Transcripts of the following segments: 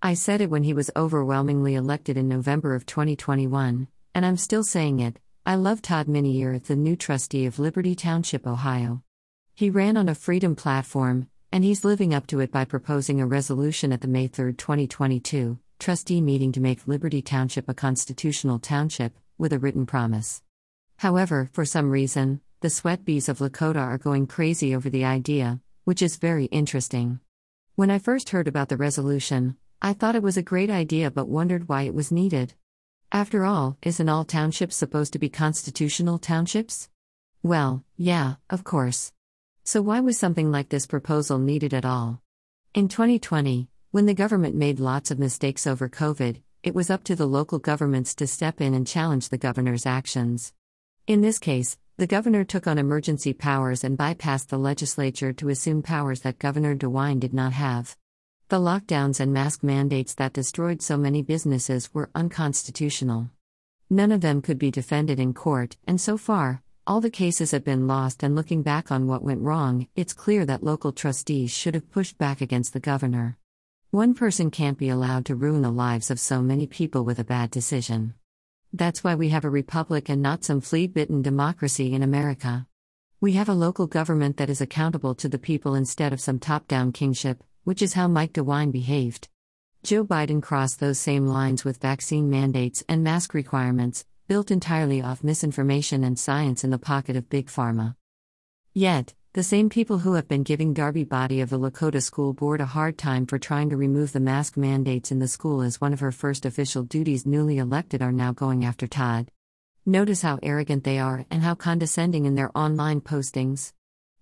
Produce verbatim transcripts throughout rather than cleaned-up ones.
I said it when he was overwhelmingly elected in November of twenty twenty-one, and I'm still saying it. I love Todd Minniear, the new trustee of Liberty Township, Ohio. He ran on a freedom platform, and he's living up to it by proposing a resolution at the May third, twenty twenty-two, trustee meeting to make Liberty Township a constitutional township, with a written promise. However, for some reason, the sweat bees of Lakota are going crazy over the idea, which is very interesting. When I first heard about the resolution, I thought it was a great idea but wondered why it was needed. After all, isn't all townships supposed to be constitutional townships? Well, yeah, of course. So why was something like this proposal needed at all? In twenty twenty, when the government made lots of mistakes over COVID, it was up to the local governments to step in and challenge the governor's actions. In this case, the governor took on emergency powers and bypassed the legislature to assume powers that Governor DeWine did not have. The lockdowns and mask mandates that destroyed so many businesses were unconstitutional. None of them could be defended in court, and so far, all the cases have been lost, and looking back on what went wrong, it's clear that local trustees should have pushed back against the governor. One person can't be allowed to ruin the lives of so many people with a bad decision. That's why we have a republic and not some flea-bitten democracy in America. We have a local government that is accountable to the people instead of some top-down kingship, which is how Mike DeWine behaved. Joe Biden crossed those same lines with vaccine mandates and mask requirements, built entirely off misinformation and science in the pocket of Big Pharma. Yet, the same people who have been giving Darby Body of the Lakota School Board a hard time for trying to remove the mask mandates in the school as one of her first official duties newly elected are now going after Todd. Notice how arrogant they are and how condescending in their online postings.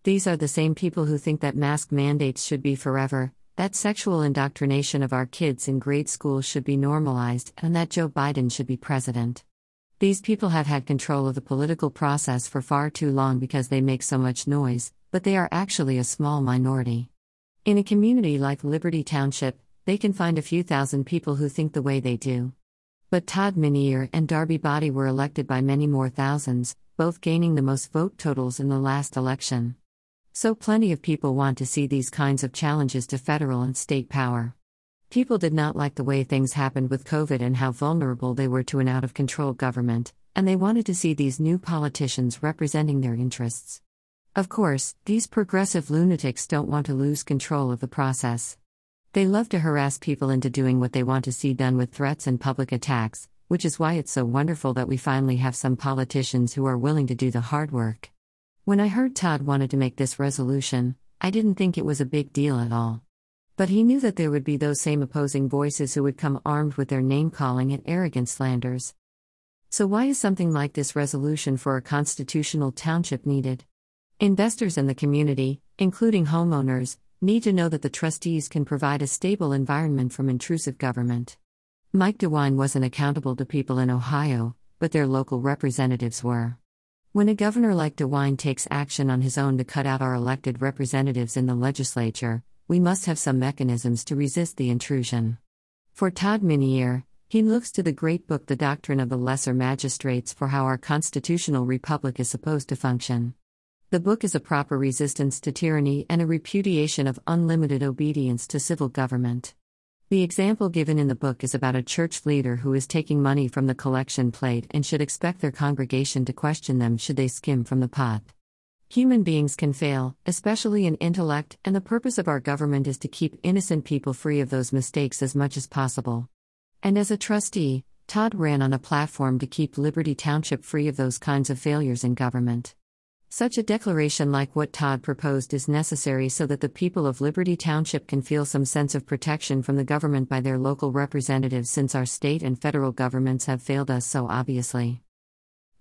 These are the same people who think that mask mandates should be forever, that sexual indoctrination of our kids in grade school should be normalized, and that Joe Biden should be president. These people have had control of the political process for far too long because they make so much noise, but they are actually a small minority. In a community like Liberty Township, they can find a few thousand people who think the way they do. But Todd Minniear and Darby Body were elected by many more thousands, both gaining the most vote totals in the last election. So plenty of people want to see these kinds of challenges to federal and state power. People did not like the way things happened with COVID and how vulnerable they were to an out-of-control government, and they wanted to see these new politicians representing their interests. Of course, these progressive lunatics don't want to lose control of the process. They love to harass people into doing what they want to see done with threats and public attacks, which is why it's so wonderful that we finally have some politicians who are willing to do the hard work. When I heard Todd wanted to make this resolution, I didn't think it was a big deal at all. But he knew that there would be those same opposing voices who would come armed with their name-calling and arrogant slanders. So why is something like this resolution for a constitutional township needed? Investors in the community, including homeowners, need to know that the trustees can provide a stable environment from intrusive government. Mike DeWine wasn't accountable to people in Ohio, but their local representatives were. When a governor like DeWine takes action on his own to cut out our elected representatives in the legislature, we must have some mechanisms to resist the intrusion. For Todd Minniear, he looks to the great book The Doctrine of the Lesser Magistrates for how our constitutional republic is supposed to function. The book is a proper resistance to tyranny and a repudiation of unlimited obedience to civil government. The example given in the book is about a church leader who is taking money from the collection plate and should expect their congregation to question them should they skim from the pot. Human beings can fail, especially in intellect, and the purpose of our government is to keep innocent people free of those mistakes as much as possible. And as a trustee, Todd ran on a platform to keep Liberty Township free of those kinds of failures in government. Such a declaration like what Todd proposed is necessary so that the people of Liberty Township can feel some sense of protection from the government by their local representatives, since our state and federal governments have failed us so obviously.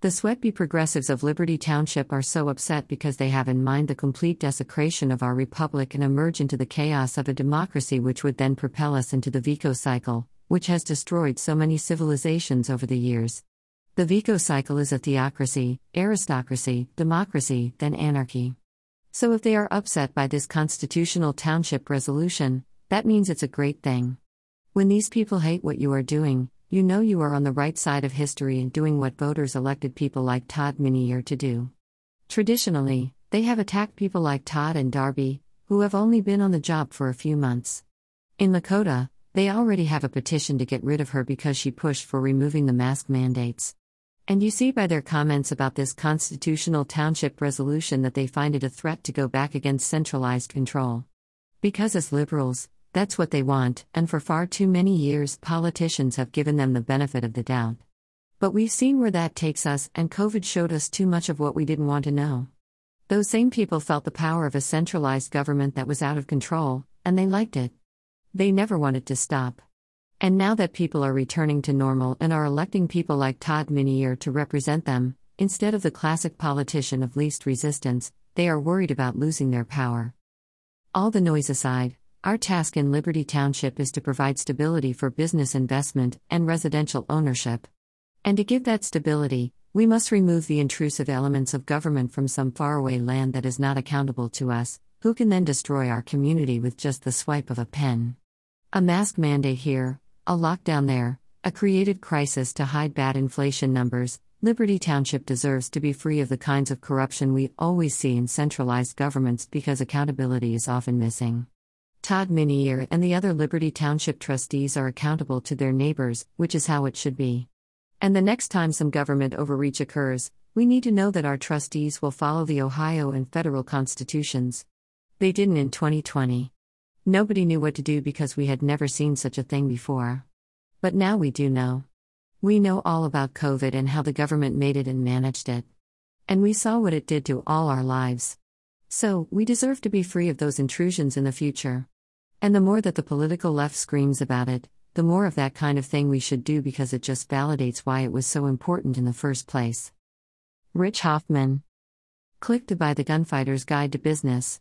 The sweatbee progressives of Liberty Township are so upset because they have in mind the complete desecration of our republic and emerge into the chaos of a democracy which would then propel us into the Vico cycle, which has destroyed so many civilizations over the years. The Vico cycle is a theocracy, aristocracy, democracy, then anarchy. So if they are upset by this constitutional township resolution, that means it's a great thing. When these people hate what you are doing, you know you are on the right side of history and doing what voters elected people like Todd Minniear to do. Traditionally, they have attacked people like Todd and Darby, who have only been on the job for a few months. In Lakota, They already have a petition to get rid of her because she pushed for removing the mask mandates. And you see by their comments about this constitutional township resolution that they find it a threat to go back against centralized control. Because as liberals, that's what they want, and for far too many years politicians have given them the benefit of the doubt. But we've seen where that takes us, and COVID showed us too much of what we didn't want to know. Those same people felt the power of a centralized government that was out of control, and they liked it. They never wanted to stop. And now that people are returning to normal and are electing people like Todd Minniear to represent them, instead of the classic politician of least resistance, they are worried about losing their power. All the noise aside, our task in Liberty Township is to provide stability for business investment and residential ownership. And to give that stability, we must remove the intrusive elements of government from some faraway land that is not accountable to us, who can then destroy our community with just the swipe of a pen. A mask mandate here, a lockdown there, a created crisis to hide bad inflation numbers. Liberty Township deserves to be free of the kinds of corruption we always see in centralized governments because accountability is often missing. Todd Minniear and the other Liberty Township trustees are accountable to their neighbors, which is how it should be. And the next time some government overreach occurs, we need to know that our trustees will follow the Ohio and federal constitutions. They didn't in twenty twenty. Nobody knew what to do because we had never seen such a thing before. But now we do know. We know all about COVID and how the government made it and managed it. And we saw what it did to all our lives. So, we deserve to be free of those intrusions in the future. And the more that the political left screams about it, the more of that kind of thing we should do because it just validates why it was so important in the first place. Rich Hoffman. Click to buy The Gunfighter's Guide to Business.